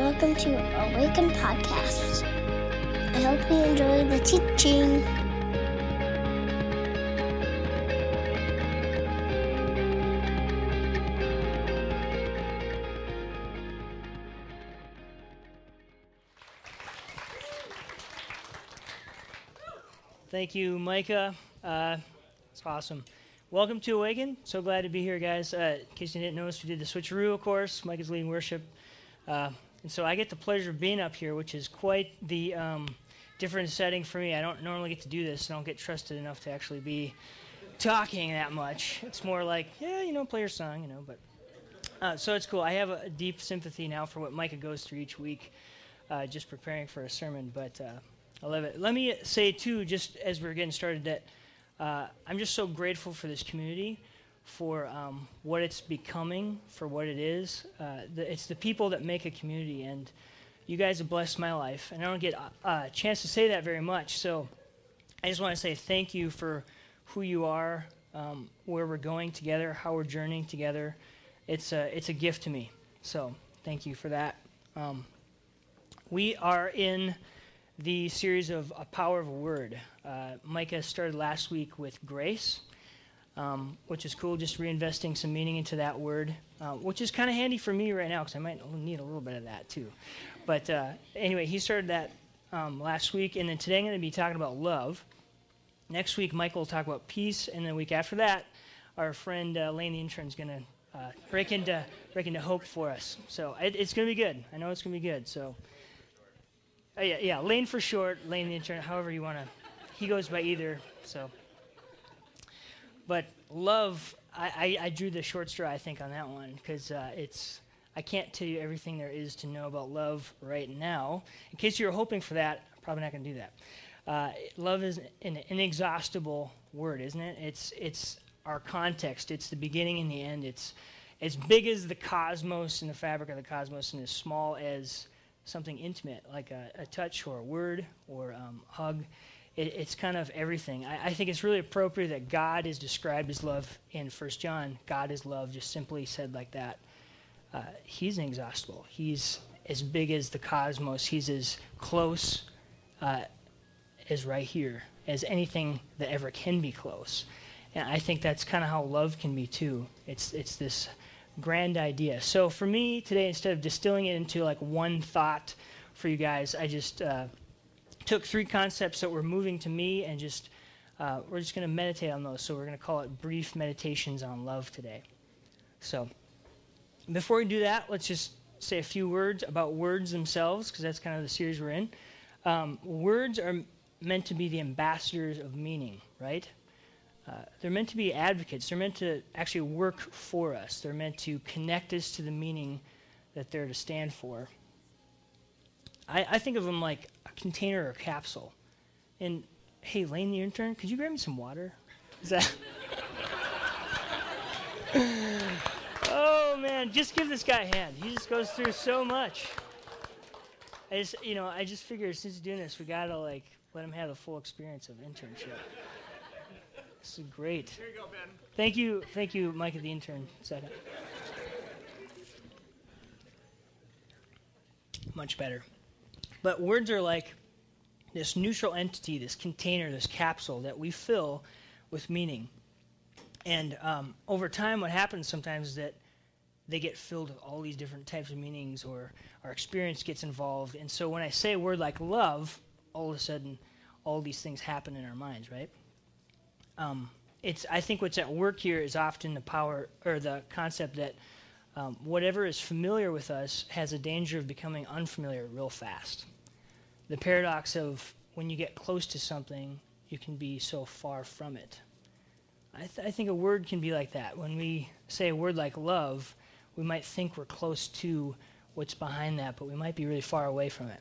Welcome to Awaken Podcast. I hope you enjoy the teaching. Thank you, Micah. It's awesome. Welcome to Awaken. So glad to be here, guys. In case you didn't notice, we did the switcheroo, of course. Micah's leading worship. And so I get the pleasure of being up here, which is quite the different setting for me. I don't normally get to do this. I don't get trusted enough to actually be talking that much. It's more like, yeah, you know, play your song, you know. But so it's cool. I have a deep sympathy now for what Micah goes through each week, just preparing for a sermon. But I love it. Let me say, too, just as we're getting started, that I'm just so grateful for this community, for what it's becoming, for what it is. It's the people that make a community, and you guys have blessed my life. And I don't get a chance to say that very much, so I just want to say thank you for who you are, where we're going together, how we're journeying together. It's a gift to me, so thank you for that. We are in the series of A Power of a Word. Micah started last week with grace, which is cool, just reinvesting some meaning into that word, which is kind of handy for me right now because I might need a little bit of that too. But anyway, he started that last week, and then today I'm going to be talking about love. Next week, Michael will talk about peace, and then the week after that, our friend Lane, the intern, is going to break into hope for us. So it's going to be good. I know it's going to be good, so... Yeah, Lane for short, Lane the intern, however you want to. He goes by either, so. But love, I drew the short straw, I think, on that one, because I can't tell you everything there is to know about love right now. In case you were hoping for that, I'm probably not going to do that. Love is an inexhaustible word, isn't it? It's our context. It's the beginning and the end. It's as big as the cosmos and the fabric of the cosmos, and as small as something intimate, like a touch or a word or a hug. It's kind of everything. I think it's really appropriate that God is described as love in First John. God is love, just simply said like that. He's inexhaustible. He's as big as the cosmos. He's as close as right here, as anything that ever can be close. And I think that's kind of how love can be, too. It's this grand idea. So for me today, instead of distilling it into like one thought for you guys, I just took three concepts that were moving to me, and just we're just going to meditate on those. So we're going to call it Brief Meditations on Love today. So before we do that, let's just say a few words about words themselves, because that's kind of the series we're in. Words are meant to be the ambassadors of meaning, right? They're meant to be advocates. They're meant to actually work for us. They're meant to connect us to the meaning that they're to stand for. I think of them like a container or a capsule. And, hey, Lane, the intern, could you grab me some water? Is that... Oh, man, just give this guy a hand. He just goes through so much. I just figure since he's doing this, we got to, like, let him have the full experience of internship. This is great. Here you go, Ben. Thank you, Micah, the intern. Much better. But words are like this neutral entity, this container, this capsule that we fill with meaning. And over time, what happens sometimes is that they get filled with all these different types of meanings, or our experience gets involved. And so when I say a word like love, all of a sudden, all these things happen in our minds, right? I think what's at work here is often the power or the concept that whatever is familiar with us has a danger of becoming unfamiliar real fast. The paradox of when you get close to something, you can be so far from it. I think a word can be like that. When we say a word like love, we might think we're close to what's behind that, but we might be really far away from it.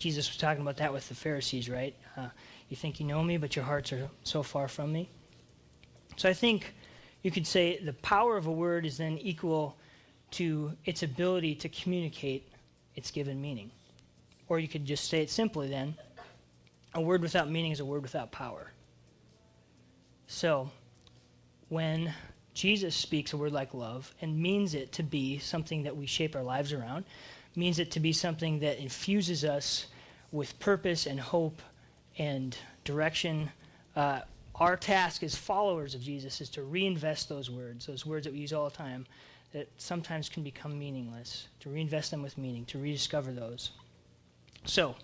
Jesus was talking about that with the Pharisees, right? You think you know me, but your hearts are so far from me. So I think you could say the power of a word is then equal to its ability to communicate its given meaning. Or you could just say it simply then, a word without meaning is a word without power. So when Jesus speaks a word like love and means it to be something that we shape our lives around, means it to be something that infuses us with purpose and hope and direction. Our task as followers of Jesus is to reinvest those words that we use all the time, that sometimes can become meaningless, to reinvest them with meaning, to rediscover those. So,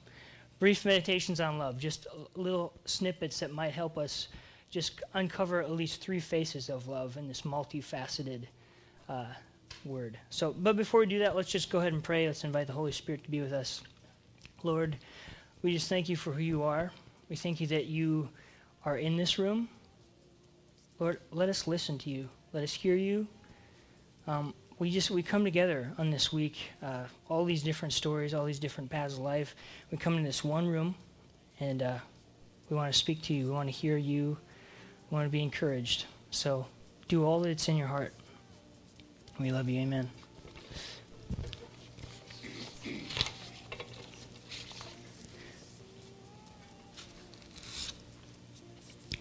brief meditations on love, just little snippets that might help us just uncover at least three faces of love in this multifaceted word. So, but before we do that, let's just go ahead and pray. Let's invite the Holy Spirit to be with us. Lord, we just thank you for who you are. We thank you that you are in this room. Lord, let us listen to you. Let us hear you. We come together on this week, all these different stories, all these different paths of life. We come into this one room, and we want to speak to you. We want to hear you. We want to be encouraged. So do all that's in your heart. We love you. Amen.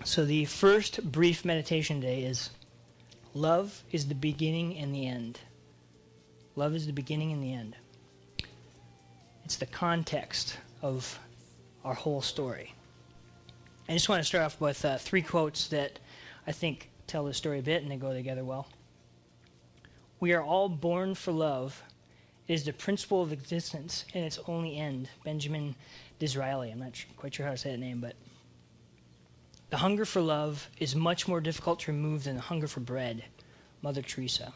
So the first brief meditation today is: love is the beginning and the end. Love is the beginning and the end. It's the context of our whole story. I just want to start off with three quotes that I think tell the story a bit, and they go together well. "We are all born for love. It is the principle of existence and its only end." Benjamin Disraeli. I'm not quite sure how to say that name, but "The hunger for love is much more difficult to remove than the hunger for bread." Mother Teresa.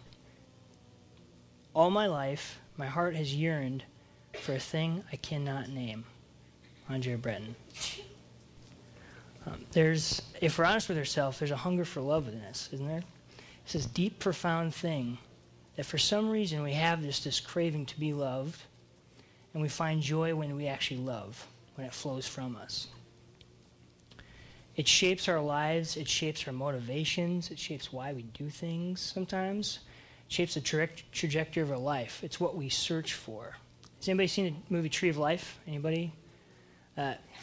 "All my life, my heart has yearned for a thing I cannot name." Andrea Breton. If we're honest with ourselves, there's a hunger for love within us, isn't there? It's this deep, profound thing that for some reason we have this craving to be loved, and we find joy when we actually love, when it flows from us. It shapes our lives, it shapes our motivations, it shapes why we do things sometimes, it shapes the trajectory of our life. It's what we search for. Has anybody seen the movie Tree of Life? Anybody?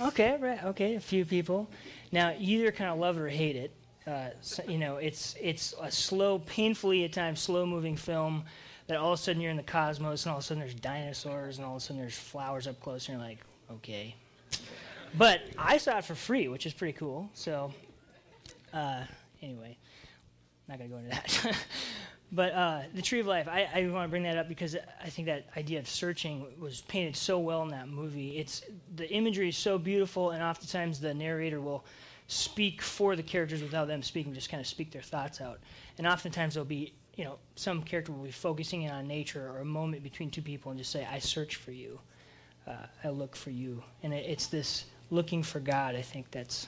Okay, a few people. Now, you either kind of love it or hate it. It's a slow, painfully at times, slow-moving film that all of a sudden you're in the cosmos, and all of a sudden there's dinosaurs, and all of a sudden there's flowers up close, and you're like, okay. But I saw it for free, which is pretty cool. So, anyway, not going to go into that. But the Tree of Life, I want to bring that up because I think that idea of searching was painted so well in that movie. The imagery is so beautiful, and oftentimes the narrator will speak for the characters without them speaking, just kind of speak their thoughts out. And oftentimes there'll be, some character will be focusing in on nature or a moment between two people and just say, "I search for you. I look for you." And it's this looking for God, I think, that's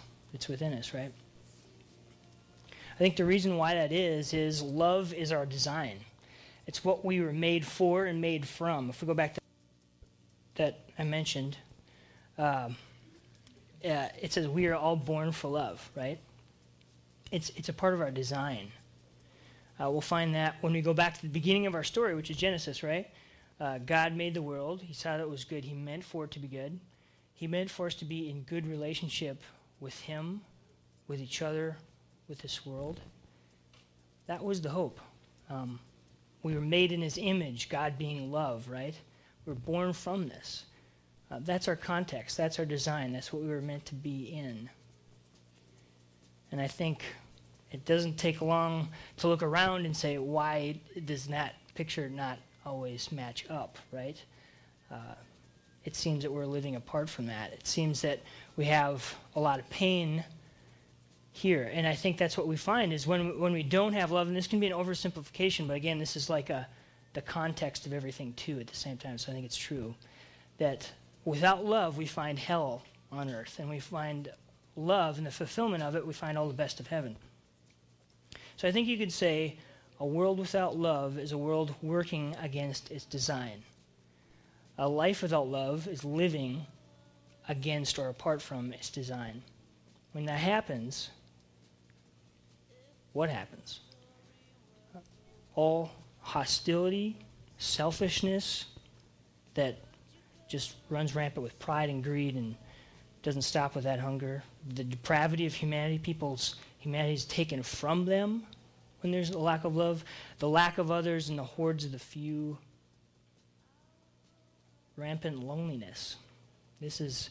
within us, right? I think the reason why that is love is our design. It's what we were made for and made from. If we go back to that I mentioned, it says we are all born for love, right? It's a part of our design. We'll find that when we go back to the beginning of our story, which is Genesis, right? God made the world. He saw that it was good. He meant for it to be good. He meant for us to be in good relationship with him, with each other, with this world. That was the hope. We were made in his image, God being love, right? We're born from this. That's our context. That's our design. That's what we were meant to be in. And I think it doesn't take long to look around and say, why does that picture not always match up, right? It seems that we're living apart from that. It seems that we have a lot of pain here, and I think that's what we find is when we don't have love, and this can be an oversimplification, but again, this is like the context of everything too at the same time, so I think it's true, that without love we find hell on earth, and we find love and the fulfillment of it, we find all the best of heaven. So I think you could say, a world without love is a world working against its design. A life without love is living against or apart from its design. When that happens, what happens? All hostility, selfishness that just runs rampant with pride and greed and doesn't stop with that hunger. The depravity of humanity, humanity is taken from them. When there's a lack of love, the lack of others and the hordes of the few, rampant loneliness. This is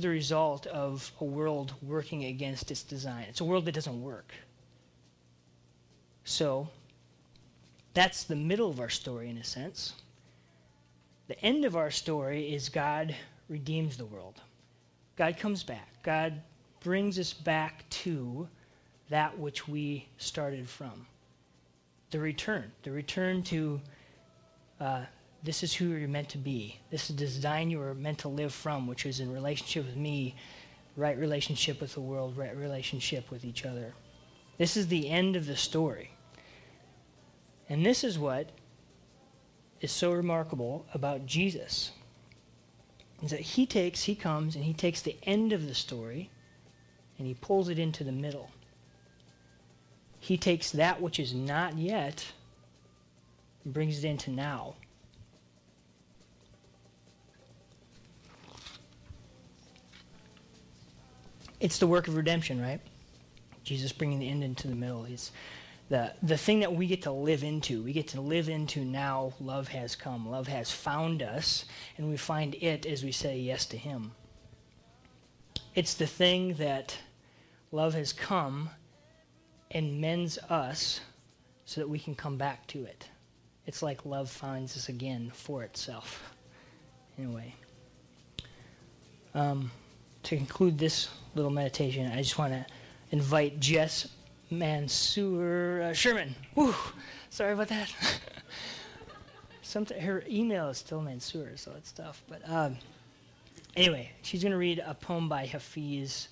the result of a world working against its design. It's a world that doesn't work. So that's the middle of our story, in a sense. The end of our story is God redeems the world. God comes back. God brings us back to that which we started from. The return to this is who you're meant to be. This is the design you were meant to live from, which is in relationship with me, right relationship with the world, right relationship with each other. This is the end of the story. And this is what is so remarkable about Jesus, is that he comes and he takes the end of the story and he pulls it into the middle. He takes that which is not yet and brings it into now. It's the work of redemption, right? Jesus bringing the end into the middle. It's the thing that we get to live into. We get to live into now. Love has come. Love has found us, and we find it as we say yes to him. It's the thing that love has come and mends us so that we can come back to it. It's like love finds us again for itself. Anyway, to conclude this little meditation, I just want to invite Jess Mansour Sherman. Woo! Sorry about that. Her email is still Mansour, so it's tough. But anyway, she's going to read a poem by Hafiz.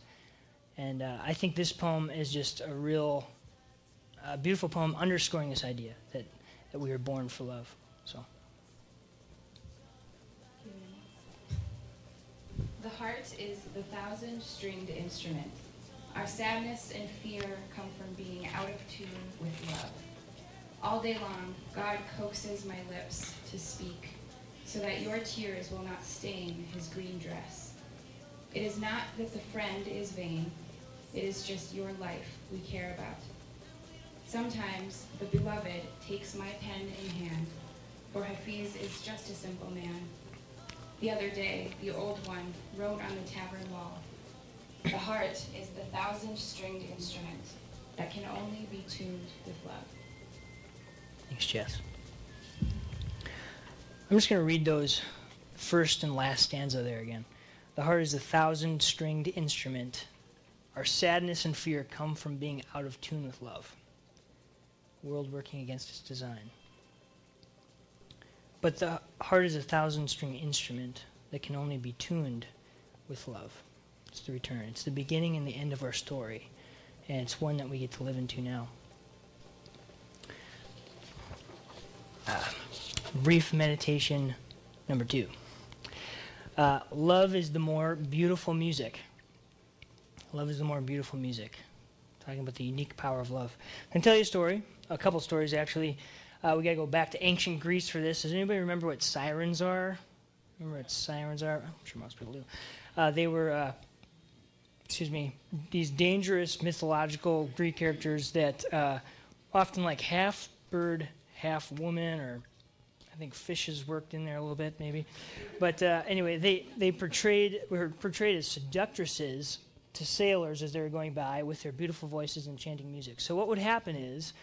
And I think this poem is just a real beautiful poem underscoring this idea that we were born for love. So. The heart is the thousand-stringed instrument. Our sadness and fear come from being out of tune with love. All day long, God coaxes my lips to speak so that your tears will not stain his green dress. It is not that the friend is vain. It is just your life we care about. Sometimes the beloved takes my pen in hand, for Hafiz is just a simple man. The other day, the old one wrote on the tavern wall, "The heart is the thousand-stringed instrument that can only be tuned with love." Thanks, Jess. I'm just going to read those first and last stanza there again. The heart is a thousand-stringed instrument. Our sadness and fear come from being out of tune with love. World working against its design. But the heart is a thousand-stringed instrument that can only be tuned with love. It's the return. It's the beginning and the end of our story. And it's one that we get to live into now. Brief meditation number 2. Love is the more beautiful music. Love is the more beautiful music. Talking about the unique power of love. I can tell you a story, a couple stories actually. We got to go back to ancient Greece for this. Does anybody remember what sirens are? Remember what sirens are? I'm sure most people do. They were, these dangerous mythological Greek characters that often like half bird, half woman, or I think fishes worked in there a little bit maybe. But anyway, they were portrayed as seductresses to sailors as they were going by with their beautiful voices and chanting music. So what would happen is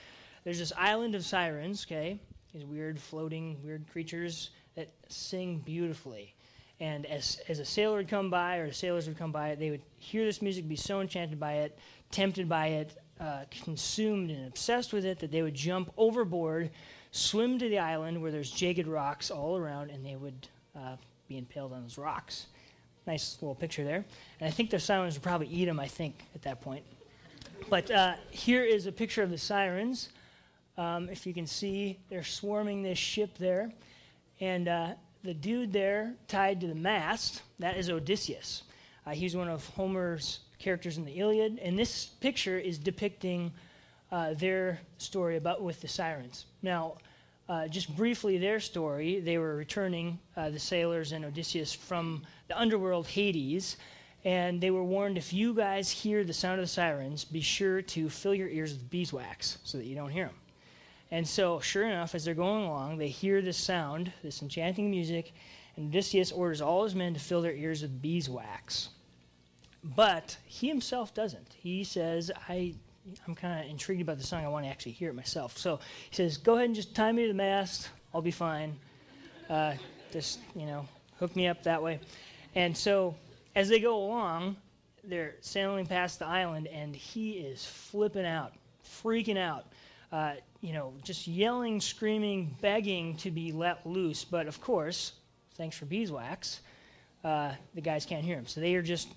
there's this island of sirens, okay, these weird floating, weird creatures that sing beautifully. And as a sailor would come by, or the sailors would come by, they would hear this music, be so enchanted by it, tempted by it, consumed and obsessed with it, that they would jump overboard, swim to the island where there's jagged rocks all around, and they would be impaled on those rocks. Nice little picture there. And I think the sirens would probably eat them, I think, at that point. But here is a picture of the sirens. If you can see, they're swarming this ship there. And the dude there tied to the mast, that is Odysseus. He's one of Homer's characters in the Iliad. And this picture is depicting their story with the sirens. Now, just briefly their story, they were returning, the sailors and Odysseus, from the underworld Hades. And they were warned, if you guys hear the sound of the sirens, be sure to fill your ears with beeswax so that you don't hear them. And so, sure enough, as they're going along, they hear this sound, this enchanting music, and Odysseus orders all his men to fill their ears with beeswax. But he himself doesn't. He says, I'm kind of intrigued about the song. I want to actually hear it myself. So he says, go ahead and just tie me to the mast. I'll be fine. Just, hook me up that way. And so as they go along, they're sailing past the island, and he is flipping out, freaking out, just yelling, screaming, begging to be let loose. But, of course, thanks for beeswax, the guys can't hear him. So they are just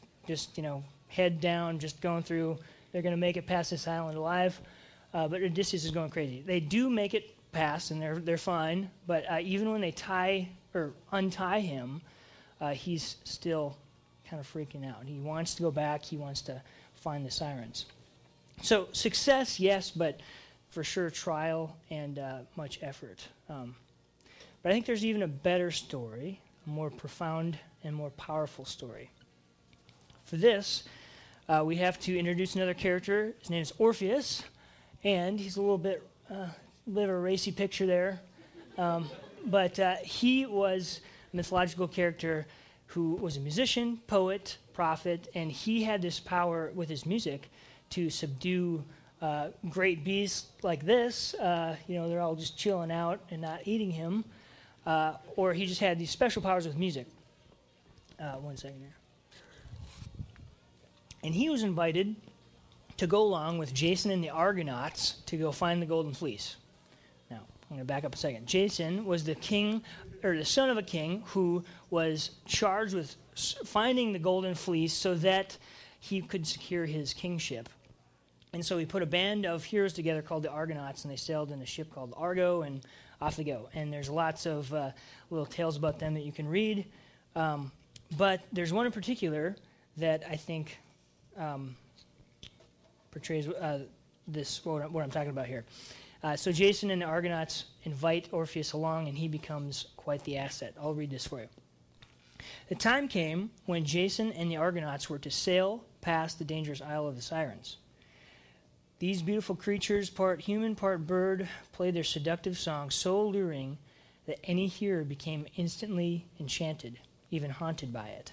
head down, just going through. They're going to make it past this island alive. But Odysseus is going crazy. They do make it past, and they're fine. But even when they tie or untie him, he's still kind of freaking out. He wants to go back. He wants to find the sirens. So success, yes, but for sure trial and much effort. But I think there's even a better story, a more profound and more powerful story. For this, we have to introduce another character. His name is Orpheus, and he's a little bit of a racy picture there. But he was a mythological character who was a musician, poet, prophet, and he had this power with his music to subdue great beasts like this. They're all just chilling out and not eating him. Or he just had these special powers with music. One second here. And he was invited to go along with Jason and the Argonauts to go find the Golden Fleece. Now, I'm going to back up a second. Jason was the king, or the son of a king, who was charged with finding the Golden Fleece so that he could secure his kingship. And so he put a band of heroes together called the Argonauts, and they sailed in a ship called Argo, and off they go. And there's lots of little tales about them that you can read. But there's one in particular that I think portrays this what I'm talking about here. So Jason and the Argonauts invite Orpheus along, and he becomes quite the asset. I'll read this for you. The time came when Jason and the Argonauts were to sail past the dangerous Isle of the Sirens. These beautiful creatures, part human, part bird, played their seductive song so alluring that any hearer became instantly enchanted, even haunted by it.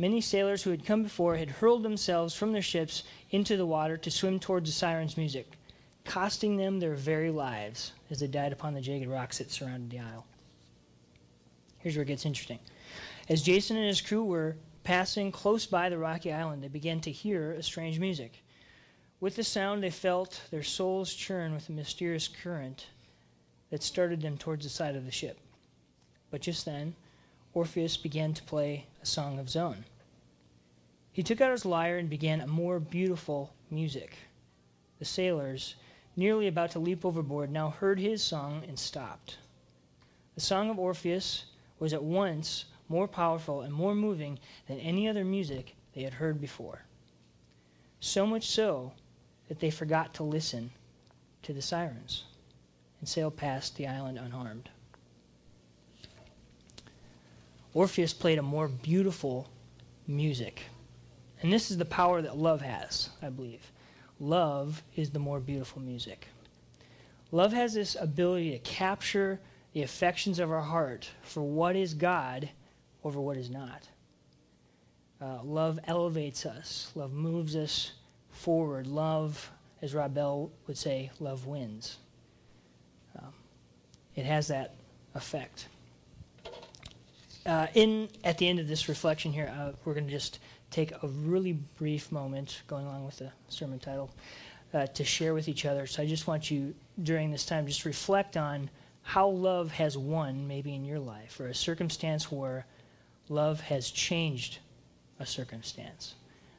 Many sailors who had come before had hurled themselves from their ships into the water to swim towards the sirens' music, costing them their very lives as they died upon the jagged rocks that surrounded the isle. Here's where it gets interesting. As Jason and his crew were passing close by the rocky island, they began to hear a strange music. With the sound, they felt their souls churn with a mysterious current that started them towards the side of the ship. But just then, Orpheus began to play a song of his own. He took out his lyre and began a more beautiful music. The sailors, nearly about to leap overboard, now heard his song and stopped. The song of Orpheus was at once more powerful and more moving than any other music they had heard before. So much so that they forgot to listen to the sirens and sailed past the island unharmed. Orpheus played a more beautiful music. And this is the power that love has, I believe. Love is the more beautiful music. Love has this ability to capture the affections of our heart for what is God over what is not. Love elevates us. Love moves us forward. Love, as Rob Bell would say, love wins. It has that effect. At the end of this reflection here, we're going to just take a really brief moment, going along with the sermon title, to share with each other. So I just want you, during this time, just reflect on how love has won maybe in your life, or a circumstance where love has changed a circumstance.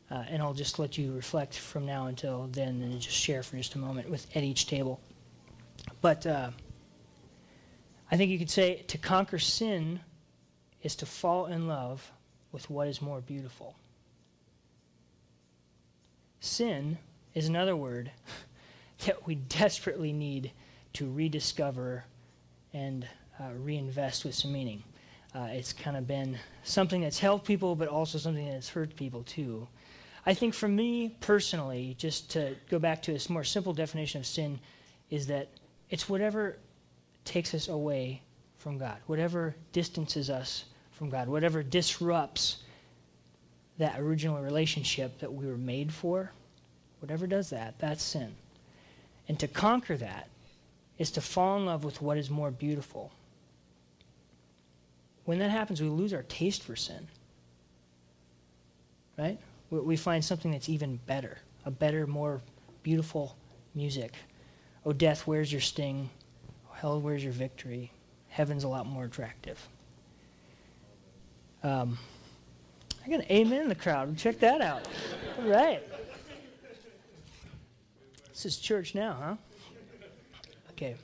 And I'll just let you reflect from now until then and just share for just a moment at each table. But I think you could say to conquer sin is to fall in love with what is more beautiful. Sin is another word that we desperately need to rediscover and reinvest with some meaning. It's kind of been something that's helped people, but also something that's hurt people too. I think for me personally, just to go back to this more simple definition of sin, is that it's whatever takes us away from God, whatever distances us from God, whatever disrupts that original relationship that we were made for, whatever does that, that's sin. And to conquer that is to fall in love with what is more beautiful. When that happens, we lose our taste for sin, right? We find something that's even better, a better, more beautiful music. Oh, death, where's your sting? Oh, hell, where's your victory? Heaven's a lot more attractive. I got an amen in the crowd. Check that out. All right. This is church now, huh? Okay.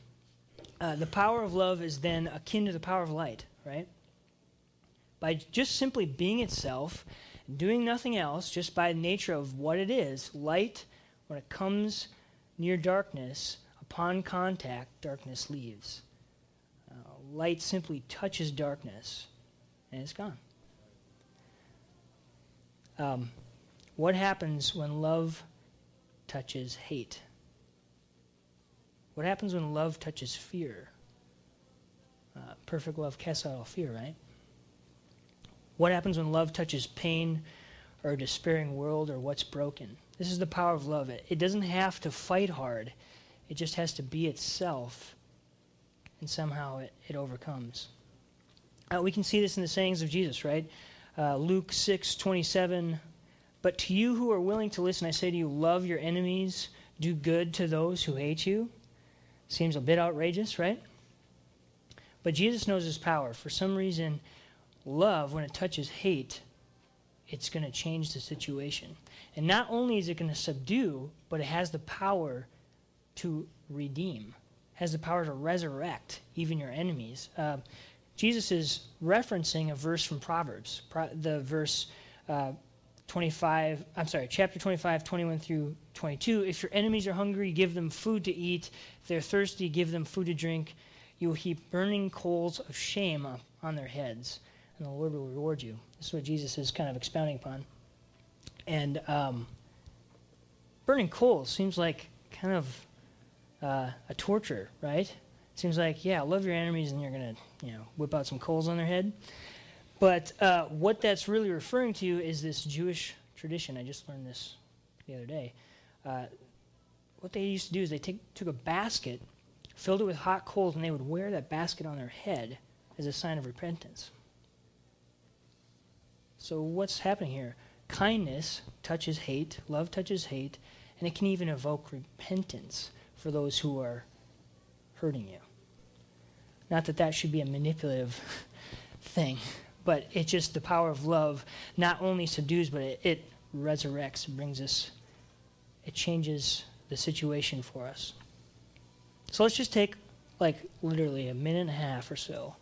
The power of love is then akin to the power of light, right? By just simply being itself, doing nothing else, just by the nature of what it is, light, when it comes near darkness, upon contact, darkness leaves. Light simply touches darkness, and it's gone. What happens when love touches hate? What happens when love touches fear? Perfect love casts out all fear, right? What happens when love touches pain or a despairing world or what's broken? This is the power of love. It doesn't have to fight hard. It just has to be itself, and somehow it overcomes. We can see this in the sayings of Jesus, right? Luke 6:27, but to you who are willing to listen, I say to you, love your enemies, do good to those who hate you. Seems a bit outrageous, right? But Jesus knows his power. For some reason, love, when it touches hate, it's going to change the situation. And not only is it going to subdue, but it has the power to redeem, has the power to resurrect even your enemies. Jesus is referencing a verse from Proverbs, the verse 25, I'm sorry, chapter 25, 21 through 22. If your enemies are hungry, give them food to eat. If they're thirsty, give them food to drink. You will heap burning coals of shame on their heads, and the Lord will reward you. This is what Jesus is kind of expounding upon. And burning coals seems like kind of a torture, right? Seems like, yeah, love your enemies and you're going to, whip out some coals on their head. But what that's really referring to is this Jewish tradition. I just learned this the other day. What they used to do is they took a basket, filled it with hot coals, and they would wear that basket on their head as a sign of repentance. So what's happening here? Kindness touches hate, love touches hate, and it can even evoke repentance for those who are hurting you. Not that that should be a manipulative thing, but it's just the power of love not only subdues, but it resurrects, brings us, it changes the situation for us. So let's just take like literally a minute and a half or so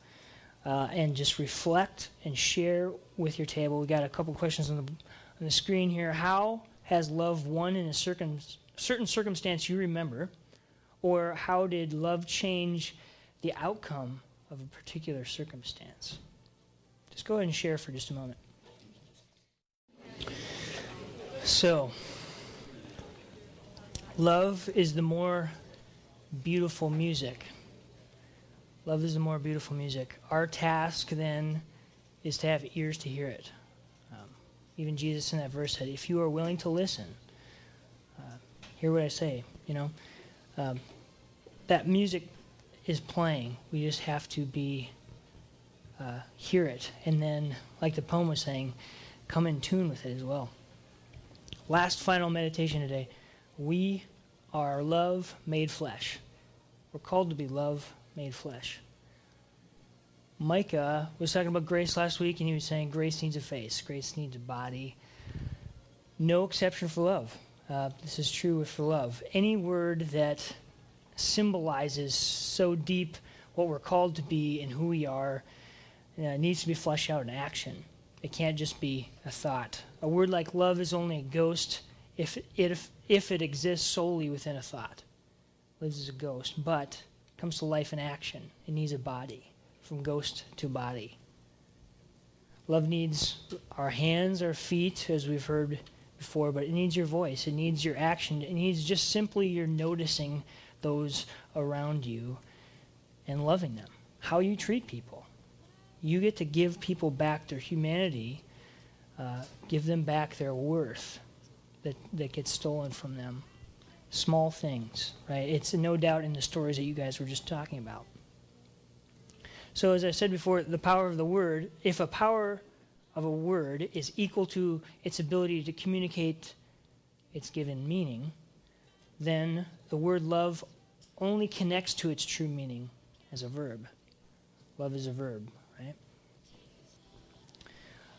and just reflect and share with your table. We got a couple questions on the screen here. How has love won in a certain circumstance you remember? Or how did love change the outcome of a particular circumstance? Just go ahead and share for just a moment. So, love is the more beautiful music. Love is the more beautiful music. Our task then is to have ears to hear it. Even Jesus in that verse said, if you are willing to listen, hear what I say, That music is playing. We just have to hear it. And then, like the poem was saying, come in tune with it as well. Last final meditation today. We are love made flesh. We're called to be love made flesh. Micah was talking about grace last week, and he was saying grace needs a face. Grace needs a body. No exception for love. This is true for love. Any word that symbolizes so deep what we're called to be and who we are needs to be fleshed out in action. It can't just be a thought. A word like love is only a ghost if it exists solely within a thought. Lives as a ghost, but comes to life in action. It needs a body, from ghost to body. Love needs our hands, our feet, as we've heard before, but it needs your voice, it needs your action, it needs just simply your noticing those around you and loving them. how you treat people. You get to give people back their humanity, give them back their worth that gets stolen from them. Small things, right? It's no doubt in the stories that you guys were just talking about. So as I said before, the power of the word, if a power of a word is equal to its ability to communicate its given meaning, then the word love only connects to its true meaning as a verb. Love is a verb, right?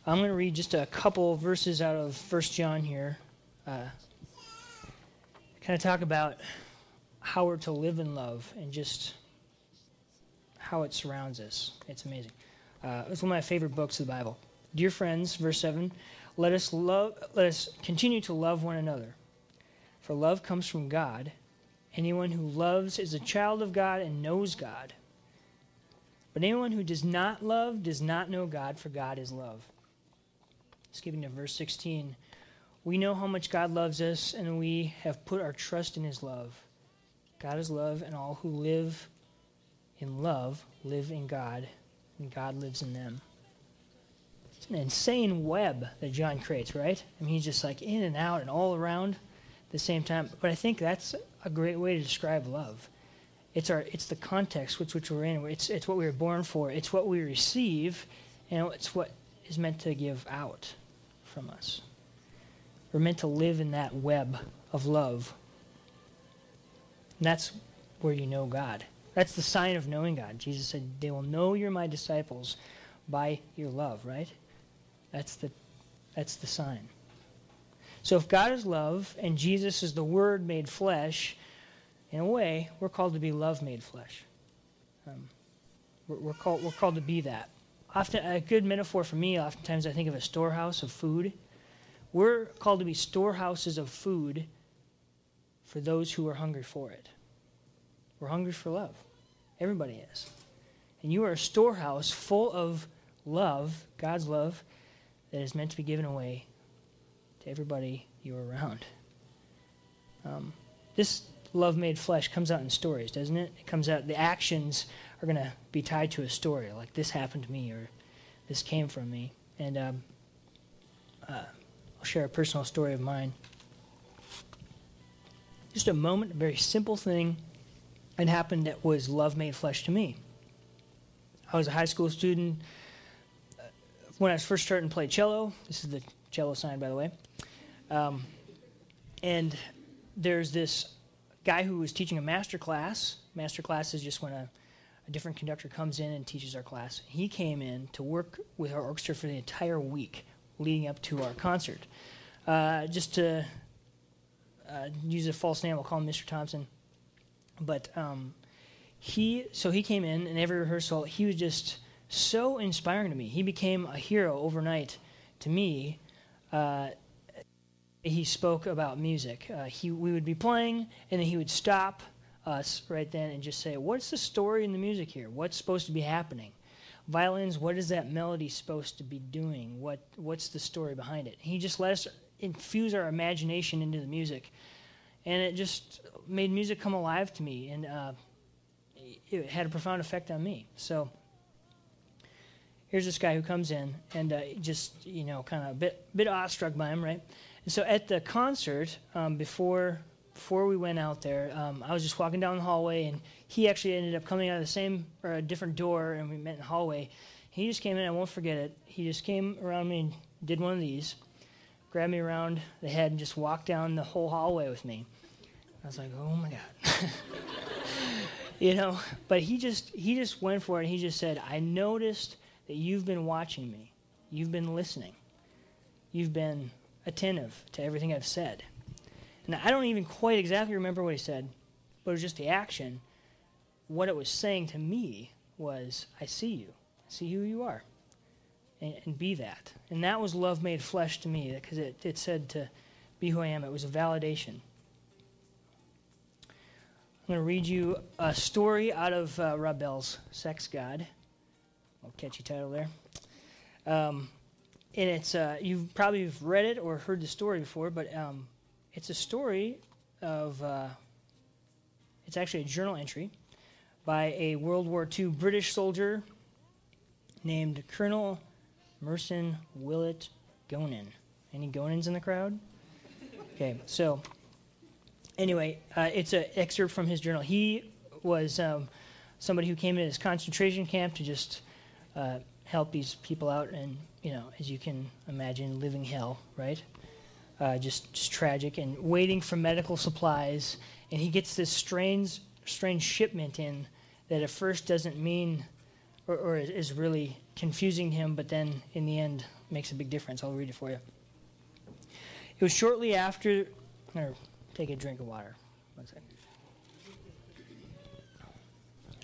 I'm going to read just a couple verses out of First John here. Kind of talk about how we're to live in love and just how it surrounds us. It's amazing. It's one of my favorite books of the Bible. Dear friends, verse 7, let us continue to love one another, for love comes from God. Anyone who loves is a child of God and knows God. But anyone who does not love does not know God, for God is love. Skipping to verse 16, we know how much God loves us, and we have put our trust in his love. God is love, and all who live in love live in God, and God lives in them. It's an insane web that John creates, right? I mean, he's just like in and out and all around at the same time. But I think that's a great way to describe love. It's the context which we're in. It's what we were born for. It's what we receive, and it's what is meant to give out from us. We're meant to live in that web of love. And that's where you know God. That's the sign of knowing God. Jesus said, they will know you're my disciples by your love, right? That's the sign. So if God is love and Jesus is the Word made flesh, in a way, we're called to be love made flesh. We're called to be that. Often, a good metaphor for me, oftentimes I think of a storehouse of food. We're called to be storehouses of food for those who are hungry for it. We're hungry for love. Everybody is. And you are a storehouse full of love, God's love, that is meant to be given away to everybody you're around. This love made flesh comes out in stories, doesn't it? It comes out, the actions are going to be tied to a story, like this happened to me or this came from me. And I'll share a personal story of mine. Just a moment, a very simple thing that happened that was love made flesh to me. I was a high school student when I was first starting to play cello. This is the cello sign, by the way. And there's this guy who was teaching a master class. Master class is just when a different conductor comes in and teaches our class. He came in to work with our orchestra for the entire week leading up to our concert. Just to use a false name, I'll call him Mr. Thompson. But he came in, and every rehearsal, he was just so inspiring to me. He became a hero overnight to me. He spoke about music. We would be playing, and then he would stop us right then and just say, what's the story in the music here? What's supposed to be happening? Violins, what is that melody supposed to be doing? What's the story behind it? He just let us infuse our imagination into the music, and it just made music come alive to me, and it had a profound effect on me. So here's this guy who comes in and just, you know, kind of a bit awestruck by him, right? And so at the concert, before we went out there, I was just walking down the hallway, and he actually ended up coming out of the same or a different door, and we met in the hallway. He just came in, I won't forget it. He just came around me and did one of these, grabbed me around the head, and just walked down the whole hallway with me. I was like, oh my God. You know, but he just went for it, and he just said, I noticed that you've been watching me. You've been listening. You've been attentive to everything I've said. Now, I don't even quite exactly remember what he said, but it was just the action. What it was saying to me was, I see you. I see who you are. And be that. And that was love made flesh to me, because it said to be who I am. It was a validation. I'm going to read you a story out of Rob Bell's Sex God. A catchy title there. And it's, you've probably read it or heard the story before, but it's a story of, it's actually a journal entry by a World War II British soldier named Colonel Merson Willett Gonin. Any Gonins in the crowd? Okay, so anyway, it's an excerpt from his journal. He was somebody who came into his concentration camp to just help these people out, and, you know, as you can imagine, living hell, right? Just tragic, and waiting for medical supplies, and he gets this strange shipment in that at first doesn't mean, or is really confusing him, but then in the end makes a big difference. I'll read it for you. It was shortly after, take a drink of water. One second.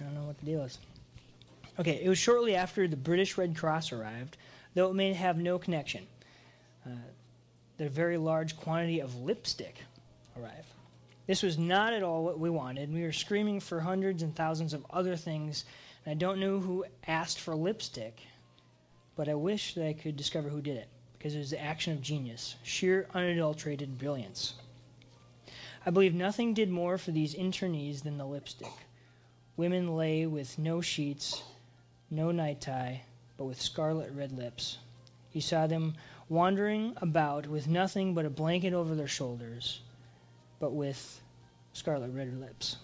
I don't know what the deal is. Okay, it was shortly after the British Red Cross arrived, though it may have no connection. The very large quantity of lipstick arrived. This was not at all what we wanted. We were screaming for hundreds and thousands of other things, and I don't know who asked for lipstick, but I wish that I could discover who did it, because it was the action of genius, sheer unadulterated brilliance. I believe nothing did more for these internees than the lipstick. Women lay with no sheets, no night tie, but with scarlet red lips. You saw them wandering about with nothing but a blanket over their shoulders, but with scarlet red lips.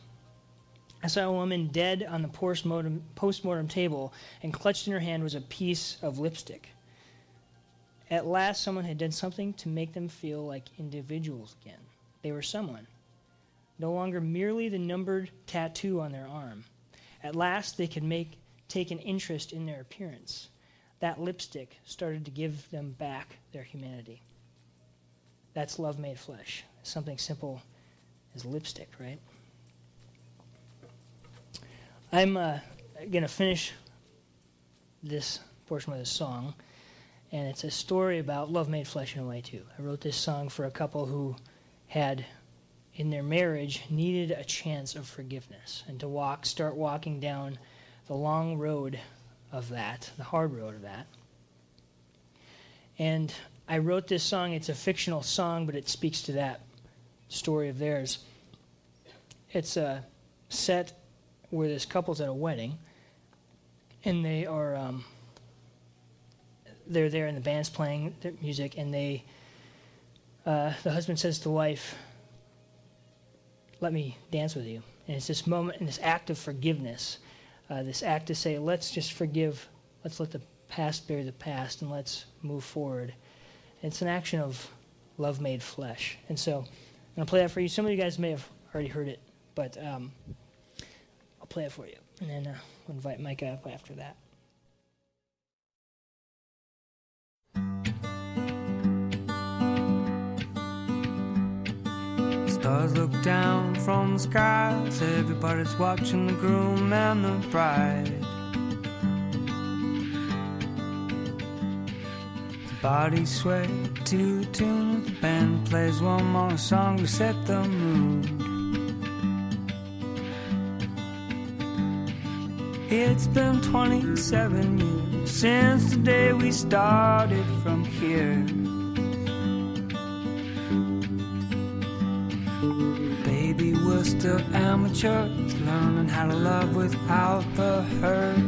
I saw a woman dead on the postmortem table, and clutched in her hand was a piece of lipstick. At last, someone had done something to make them feel like individuals again. They were someone, no longer merely the numbered tattoo on their arm. At last, they could take an interest in their appearance. That lipstick started to give them back their humanity. That's love made flesh. Something simple as lipstick, right? I'm going to finish this portion of this song, and it's a story about love made flesh in a way, too. I wrote this song for a couple who had, in their marriage, needed a chance of forgiveness, and to start walking down the long road of that, the hard road of that. And I wrote this song. It's a fictional song, but it speaks to that story of theirs. It's a set where this couple's at a wedding, and they are they're there, and the band's playing their music, and they the husband says to the wife, "Let me dance with you." And it's this moment, and this act of forgiveness, this act to say, "Let's just forgive. Let's let the past bury the past, and let's move forward." It's an action of love made flesh. And so I'm going to play that for you. Some of you guys may have already heard it, but I'll play it for you. And then we'll invite Micah up after that. Stars look down from the skies. Everybody's watching the groom and the bride. Bodies sway to the tune. The band plays one more song to set the mood. It's been 27 years since the day we started from here. Baby, we're still amateurs, learning how to love without the hurt.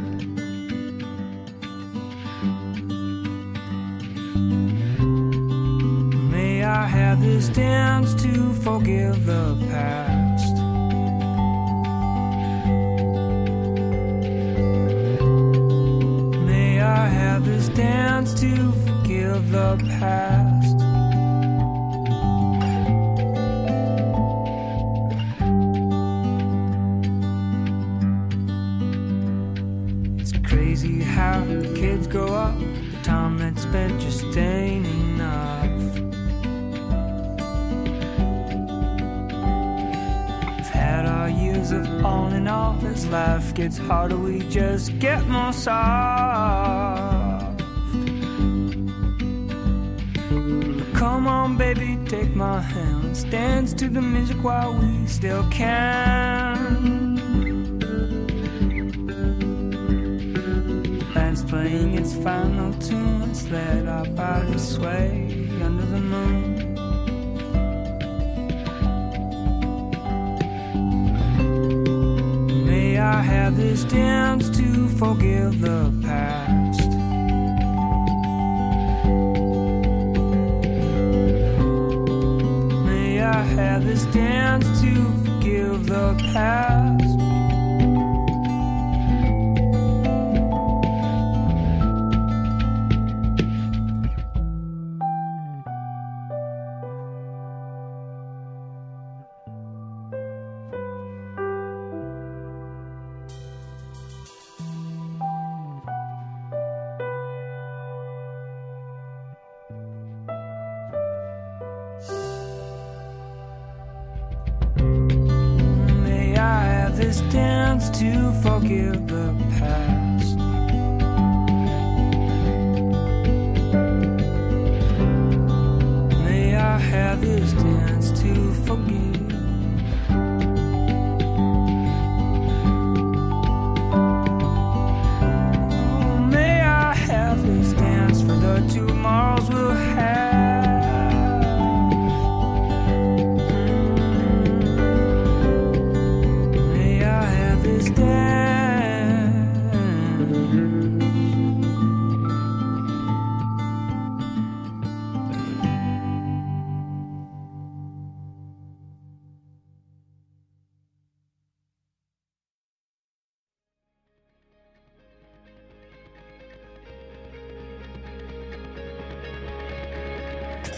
I have this dance to forgive the past. May I have this dance to forgive the past. It's crazy how the kids grow up. The time that's spent just ain't enough. Years of on and off, as life gets harder, we just get more soft. Come on, baby, take my hands, dance to the music while we still can. Band's playing its final tune, let's let our bodies sway under the moon. I I have this dance to forgive the past. May I have this dance to forgive the past.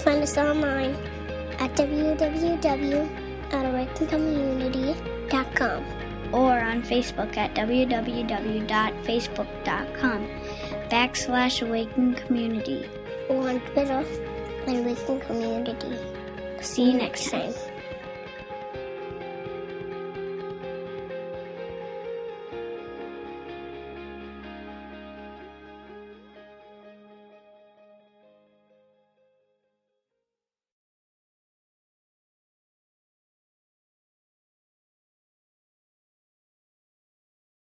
Find us online at www.awakencommunity.com or on Facebook at www.facebook.com/AwakenCommunity or on Twitter at AwakenCommunity. See you next time.